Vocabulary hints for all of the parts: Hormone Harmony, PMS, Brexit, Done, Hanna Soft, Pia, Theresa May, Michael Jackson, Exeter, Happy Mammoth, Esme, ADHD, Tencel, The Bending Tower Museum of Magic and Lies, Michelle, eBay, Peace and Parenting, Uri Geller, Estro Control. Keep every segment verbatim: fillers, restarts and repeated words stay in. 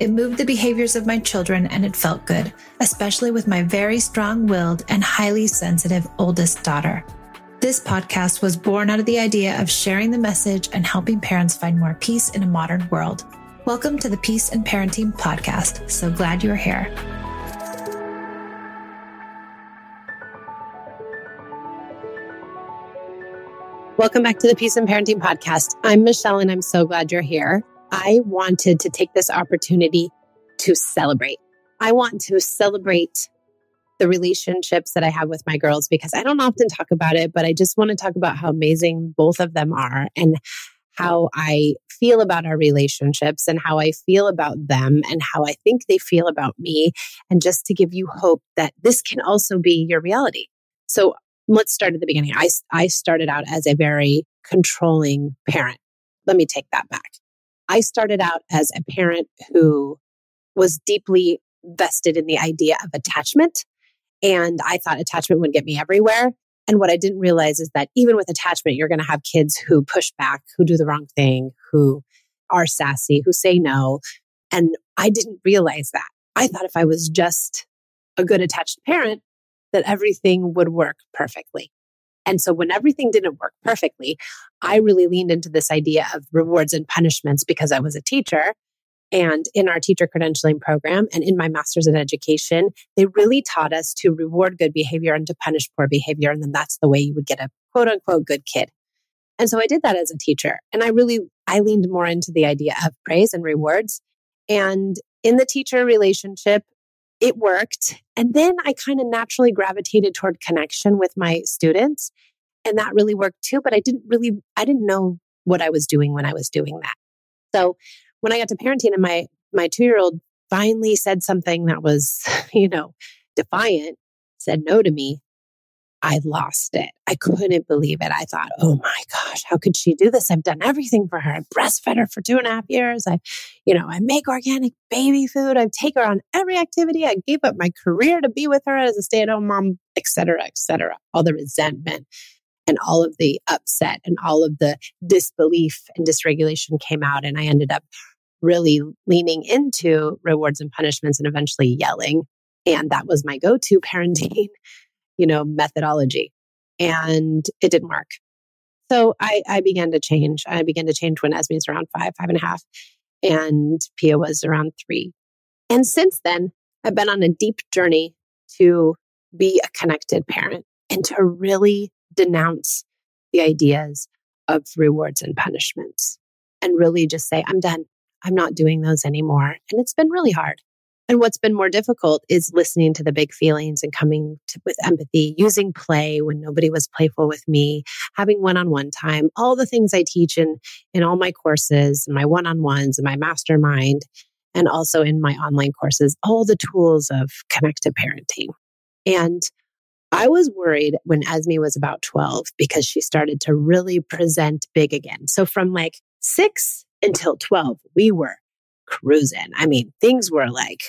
It moved the behaviors of my children, and it felt good, especially with my very strong-willed and highly sensitive oldest daughter. This podcast was born out of the idea of sharing the message and helping parents find more peace in a modern world. Welcome to the Peace and Parenting podcast. So glad you're here. Welcome back to the Peace and Parenting podcast. I'm Michelle, and I'm so glad you're here. I wanted to take this opportunity to celebrate. I want to celebrate the relationships that I have with my girls, because I don't often talk about it, but I just want to talk about how amazing both of them are and how I feel about our relationships and how I feel about them and how I think they feel about me. And just to give you hope that this can also be your reality. So let's start at the beginning. I, I started out as a very controlling parent. Let me take that back. I started out as a parent who was deeply vested in the idea of attachment. And I thought attachment would get me everywhere. And what I didn't realize is that even with attachment, you're going to have kids who push back, who do the wrong thing, who are sassy, who say no. And I didn't realize that. I thought if I was just a good attached parent, that everything would work perfectly. And so when everything didn't work perfectly, I really leaned into this idea of rewards and punishments, because I was a teacher. And in our teacher credentialing program and in my master's in education, they really taught us to reward good behavior and to punish poor behavior. And then that's the way you would get a quote unquote good kid. And so I did that as a teacher. And I really, I leaned more into the idea of praise and rewards. And in the teacher relationship, it worked. And then I kind of naturally gravitated toward connection with my students. And that really worked too. But I didn't really, I didn't know what I was doing when I was doing that. So when I got to parenting and my my two-year-old finally said something that was, you know, defiant, said no to me, I lost it. I couldn't believe it. I thought, oh my gosh, how could she do this? I've done everything for her. I breastfed her for two and a half years. I, you know, I make organic baby food. I take her on every activity. I gave up my career to be with her as a stay-at-home mom, et cetera, et cetera. All the resentment and all of the upset and all of the disbelief and dysregulation came out. And I ended up really leaning into rewards and punishments and eventually yelling. And that was my go-to parenting, you know, methodology. And it didn't work. So I, I began to change. I began to change when Esme was around five, five and a half, and Pia was around three. And since then, I've been on a deep journey to be a connected parent and to really denounce the ideas of rewards and punishments and really just say, I'm done. I'm not doing those anymore. And it's been really hard. And what's been more difficult is listening to the big feelings and coming to, with empathy, using play when nobody was playful with me, having one-on-one time, all the things I teach in, in all my courses, and my one-on-ones and my mastermind, and also in my online courses, all the tools of connected parenting. And I was worried when Esme was about twelve, because she started to really present big again. So from like six until twelve, we were cruising. I mean, things were like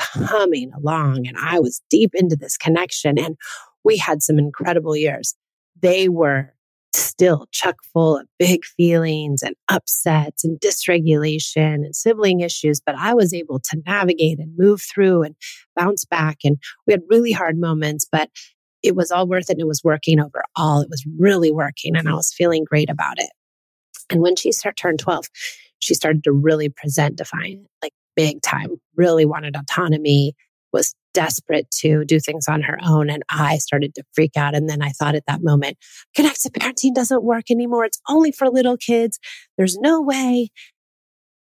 humming along, and I was deep into this connection, and we had some incredible years. they were still chuck full of big feelings and upsets and dysregulation and sibling issues. But I was able to navigate and move through and bounce back. And we had really hard moments, but it was all worth it. And it was working overall. It was really working. And I was feeling great about it. And when she started, turned twelve, she started to really present defiant, like big time, really wanted autonomy, was desperate to do things on her own. And I started to freak out. And then I thought at that moment, connected parenting doesn't work anymore. It's only for little kids. There's no way.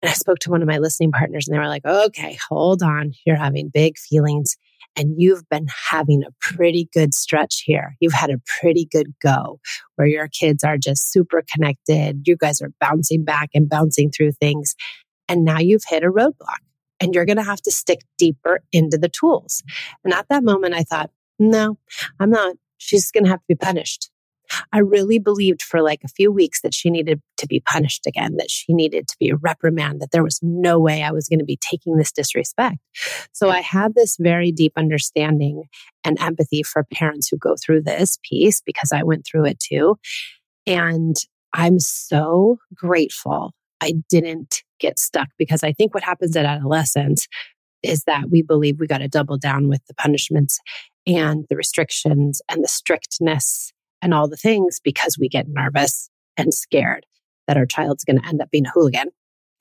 And I spoke to one of my listening partners and they were like, okay, hold on. You're having big feelings and you've been having a pretty good stretch here. You've had a pretty good go where your kids are just super connected. You guys are bouncing back and bouncing through things. And now you've hit a roadblock. And you're going to have to stick deeper into the tools. And at that moment, I thought, no, I'm not. She's going to have to be punished. I really believed for like a few weeks that she needed to be punished again, that she needed to be reprimanded, that there was no way I was going to be taking this disrespect. So I had this very deep understanding and empathy for parents who go through this piece because I went through it too. And I'm so grateful I didn't get stuck, because I think what happens at adolescence is that we believe we got to double down with the punishments and the restrictions and the strictness and all the things because we get nervous and scared that our child's going to end up being a hooligan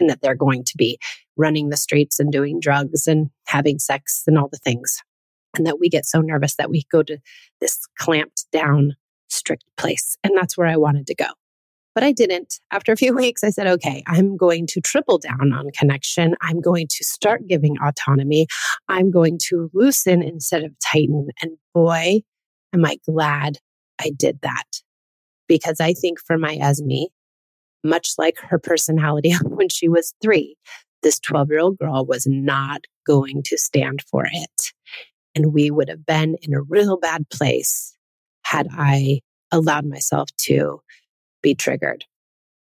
and that they're going to be running the streets and doing drugs and having sex and all the things. And that we get so nervous that we go to this clamped down, strict place. And that's where I wanted to go. But I didn't. After a few weeks, I said, okay, I'm going to triple down on connection. I'm going to start giving autonomy. I'm going to loosen instead of tighten. And boy, am I glad I did that. Because I think for my Esme, much like her personality when she was three, this twelve-year-old girl was not going to stand for it. And we would have been in a real bad place had I allowed myself to be triggered.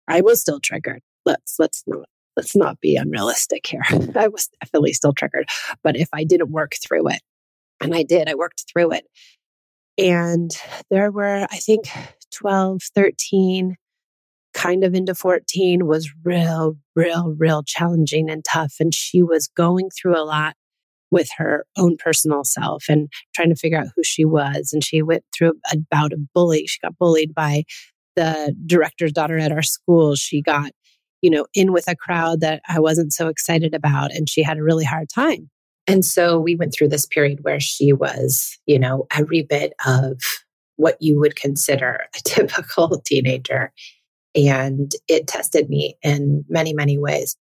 I was still triggered. Let's let's not let's not be unrealistic here. I was definitely still triggered. But if I didn't work through it, and I did, I worked through it. And there were, I think, twelve, thirteen, kind of into fourteen was real, real, real challenging and tough. And she was going through a lot with her own personal self and trying to figure out who she was. And she went through a bout of bullying. She got bullied by the director's daughter at our school. She got, you know, in with a crowd that I wasn't so excited about, and she had a really hard time. And so we went through this period where she was, you know, every bit of what you would consider a typical teenager. And it tested me in many, many ways.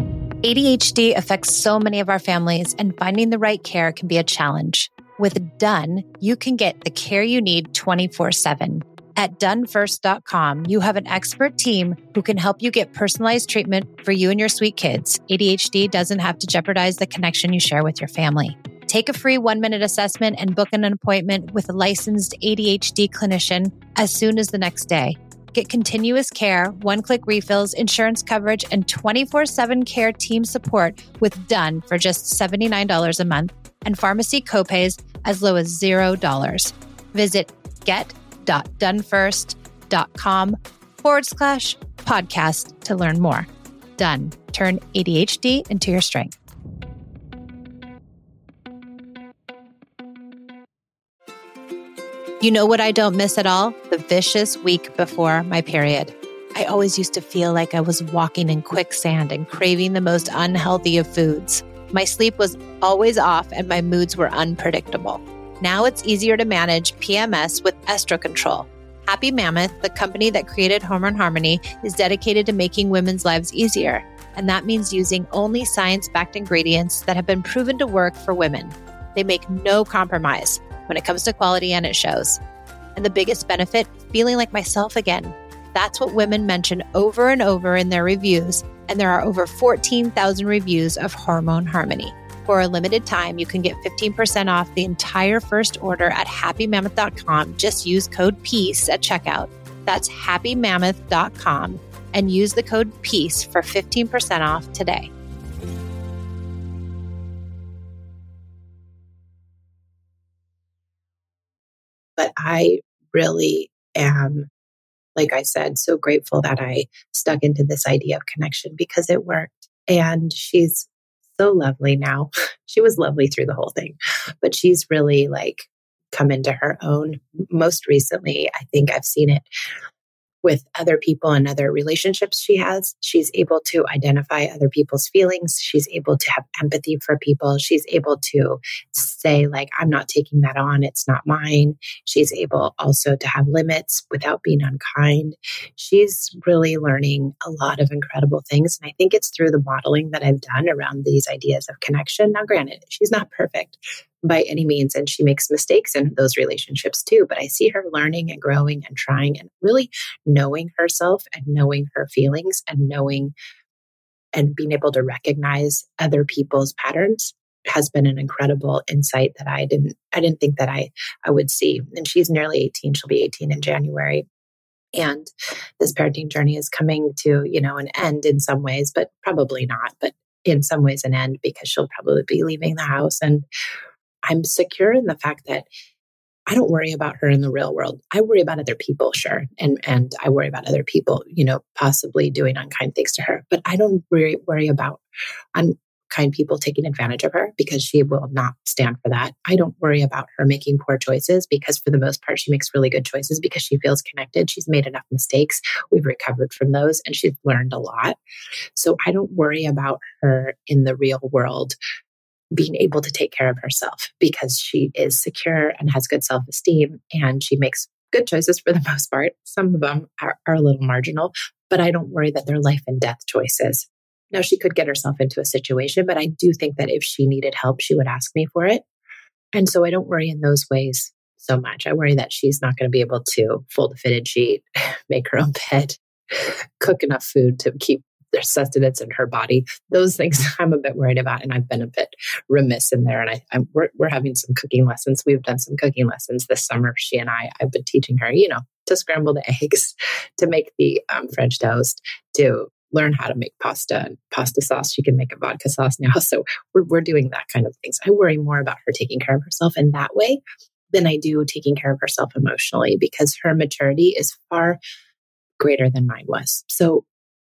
A D H D affects so many of our families, and finding the right care can be a challenge. With Done, you can get the care you need twenty-four seven. At done first dot com, you have an expert team who can help you get personalized treatment for you and your sweet kids. A D H D doesn't have to jeopardize the connection you share with your family. Take a free one-minute assessment and book an appointment with a licensed A D H D clinician as soon as the next day. Get continuous care, one-click refills, insurance coverage, and twenty-four seven care team support with Done for just seventy-nine dollars a month and pharmacy copays as low as zero dollars. Visit get. done first dot com forward slash podcast to learn more. Done. Turn A D H D into your strength. You know what I don't miss at all? The vicious week before my period. I always used to feel like I was walking in quicksand and craving the most unhealthy of foods. My sleep was always off and my moods were unpredictable. Now it's easier to manage P M S with Estro Control. Happy Mammoth, the company that created Hormone Harmony, is dedicated to making women's lives easier. And that means using only science-backed ingredients that have been proven to work for women. They make no compromise when it comes to quality, and it shows. And the biggest benefit, feeling like myself again. That's what women mention over and over in their reviews. And there are over fourteen thousand reviews of Hormone Harmony. For a limited time, you can get fifteen percent off the entire first order at happy mammoth dot com. Just use code PEACE at checkout. That's happy mammoth dot com and use the code PEACE for fifteen percent off today. But I really am, like I said, so grateful that I stuck into this idea of connection because it worked. And she's so lovely now. She was lovely through the whole thing, but she's really like come into her own. Most recently, I think I've seen it with other people and other relationships she has. She's able to identify other people's feelings. She's able to have empathy for people. She's able to say, like, I'm not taking that on. It's not mine. She's able also to have limits without being unkind. She's really learning a lot of incredible things. And I think it's through the modeling that I've done around these ideas of connection. Now, granted, she's not perfect by any means, and she makes mistakes in those relationships too. But I see her learning and growing and trying and really knowing herself and knowing her feelings and knowing and being able to recognize other people's patterns has been an incredible insight that I didn't I didn't think that I I would see. And she's nearly eighteen. She'll be eighteen in January. And this parenting journey is coming to, you know, an end in some ways, but probably not. But in some ways an end because she'll probably be leaving the house, and I'm secure in the fact that I don't worry about her in the real world. I worry about other people, sure. And and I worry about other people, you know, possibly doing unkind things to her. But I don't worry, worry about unkind people taking advantage of her because she will not stand for that. I don't worry about her making poor choices because for the most part, she makes really good choices because she feels connected. She's made enough mistakes. We've recovered from those and she's learned a lot. So I don't worry about her in the real world being able to take care of herself because she is secure and has good self-esteem and she makes good choices for the most part. Some of them are, are a little marginal, but I don't worry that they're life and death choices. Now, she could get herself into a situation, but I do think that if she needed help, she would ask me for it. And so I don't worry in those ways so much. I worry that she's not going to be able to fold a fitted sheet, make her own bed, cook enough food to keep their sustenance in her body. Those things I'm a bit worried about, and I've been a bit remiss in there. And I, I'm, we're, we're having some cooking lessons. We've done some cooking lessons this summer. She and I, I've been teaching her, you know, to scramble the eggs, to make the um, French toast, to learn how to make pasta and pasta sauce. She can make a vodka sauce now. So we're, we're doing that kind of things. I worry more about her taking care of herself in that way than I do taking care of herself emotionally because her maturity is far greater than mine was. So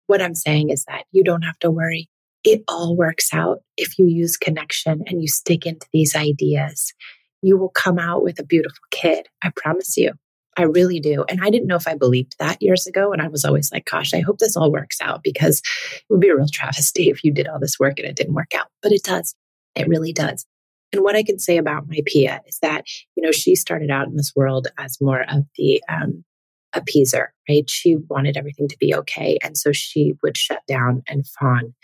what I'm saying is that you don't have to worry. It all works out. If you use connection and you stick into these ideas, you will come out with a beautiful kid. I promise you. I really do. And I didn't know if I believed that years ago. And I was always like, gosh, I hope this all works out because it would be a real travesty if you did all this work and it didn't work out. But it does. It really does. And what I can say about my Pia is that, you know, she started out in this world as more of the, um, appeaser, right? She wanted everything to be okay. And so she would shut down and fawn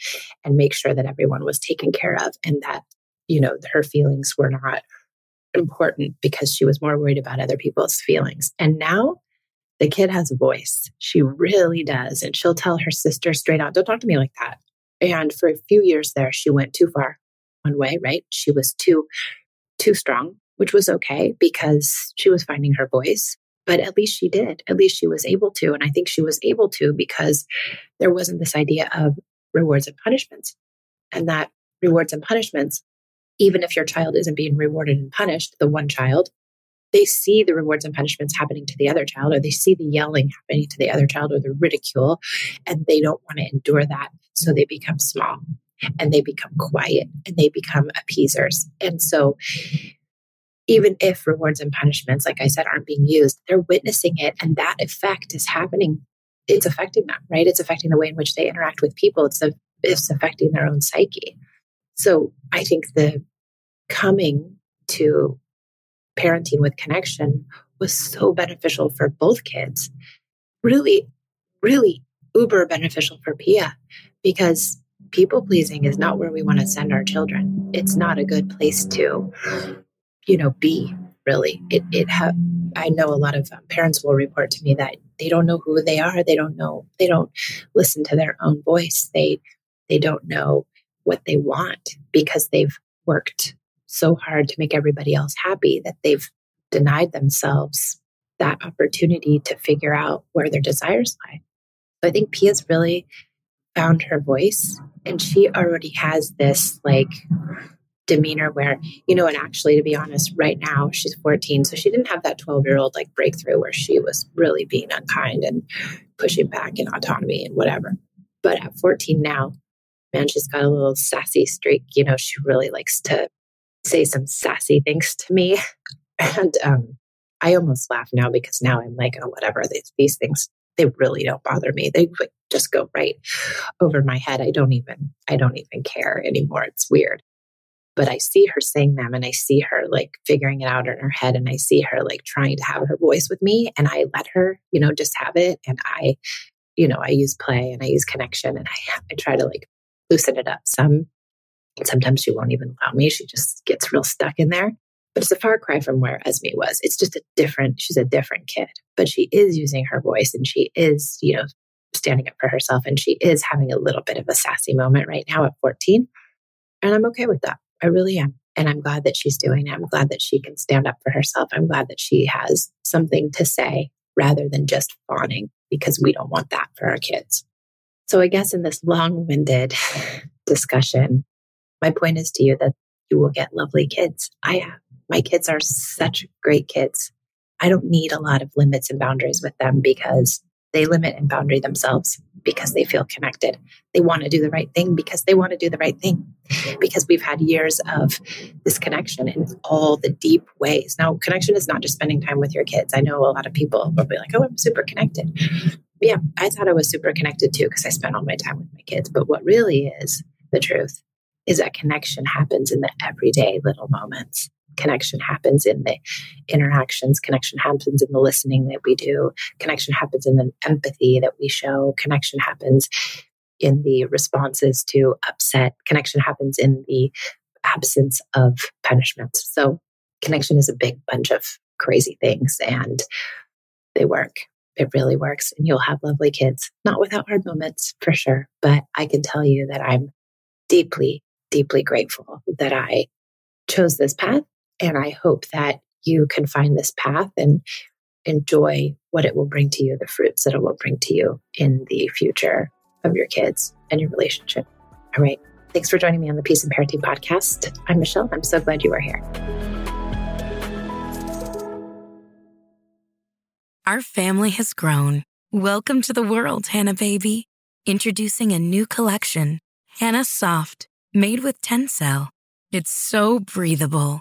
and make sure that everyone was taken care of and that, you know, her feelings were not important because she was more worried about other people's feelings. And now the kid has a voice. She really does. And she'll tell her sister straight out, don't talk to me like that. And for a few years there, she went too far one way, right? She was too, too strong, which was okay because she was finding her voice. But at least she did. At least she was able to. And I think she was able to because there wasn't this idea of rewards and punishments. And that rewards and punishments, even if your child isn't being rewarded and punished, the one child, they see the rewards and punishments happening to the other child, or they see the yelling happening to the other child, or the ridicule, and they don't want to endure that. So they become small and they become quiet and they become appeasers. And so even if rewards and punishments, like I said, aren't being used, they're witnessing it. And that effect is happening. It's affecting them, right? It's affecting the way in which they interact with people. It's, a, it's affecting their own psyche. So I think the coming to parenting with connection was so beneficial for both kids. Really, really uber beneficial for Pia because people pleasing is not where we want to send our children. It's not a good place to, you know, be really. It, it ha- I know a lot of um, parents will report to me that they don't know who they are. They don't know, they don't listen to their own voice. They, they don't know what they want because they've worked so hard to make everybody else happy that they've denied themselves that opportunity to figure out where their desires lie. So I think Pia's really found her voice and she already has this like demeanor where, you know, and actually, to be honest, right now she's fourteen. So she didn't have that twelve year old like breakthrough where she was really being unkind and pushing back in autonomy and whatever. But at fourteen now, man, she's got a little sassy streak. You know, she really likes to say some sassy things to me. And um, I almost laugh now because now I'm like, oh, whatever, these, these things, they really don't bother me. They just go right over my head. I don't even, I don't even care anymore. It's weird. But I see her saying them and I see her like figuring it out in her head and I see her like trying to have her voice with me and I let her, you know, just have it. And I, you know, I use play and I use connection and I, I try to like loosen it up some. And sometimes she won't even allow me. She just gets real stuck in there. But it's a far cry from where Esme was. It's just a different, she's a different kid, but she is using her voice and she is, you know, standing up for herself and she is having a little bit of a sassy moment right now at fourteen. And I'm okay with that. I really am. And I'm glad that she's doing it. I'm glad that she can stand up for herself. I'm glad that she has something to say rather than just fawning, because we don't want that for our kids. So I guess in this long-winded discussion, my point is to you that you will get lovely kids. I have. My kids are such great kids. I don't need a lot of limits and boundaries with them because they limit and boundary themselves because they feel connected. They want to do the right thing because they want to do the right thing, because we've had years of this connection in all the deep ways. Now, connection is not just spending time with your kids. I know a lot of people will be like, oh, I'm super connected. Yeah, I thought I was super connected too because I spent all my time with my kids. But what really is the truth is that connection happens in the everyday little moments. Connection happens in the interactions. Connection happens in the listening that we do. Connection happens in the empathy that we show. Connection happens in the responses to upset. Connection happens in the absence of punishment. So connection is a big bunch of crazy things and they work. It really works. And you'll have lovely kids, not without hard moments for sure. But I can tell you that I'm deeply, deeply grateful that I chose this path. And I hope that you can find this path and enjoy what it will bring to you, the fruits that it will bring to you in the future of your kids and your relationship. All right. Thanks for joining me on the Peace and Parenting podcast. I'm Michelle. I'm so glad you are here. Our family has grown. Welcome to the world, Hanna baby. Introducing a new collection, Hanna Soft, made with Tencel. It's so breathable,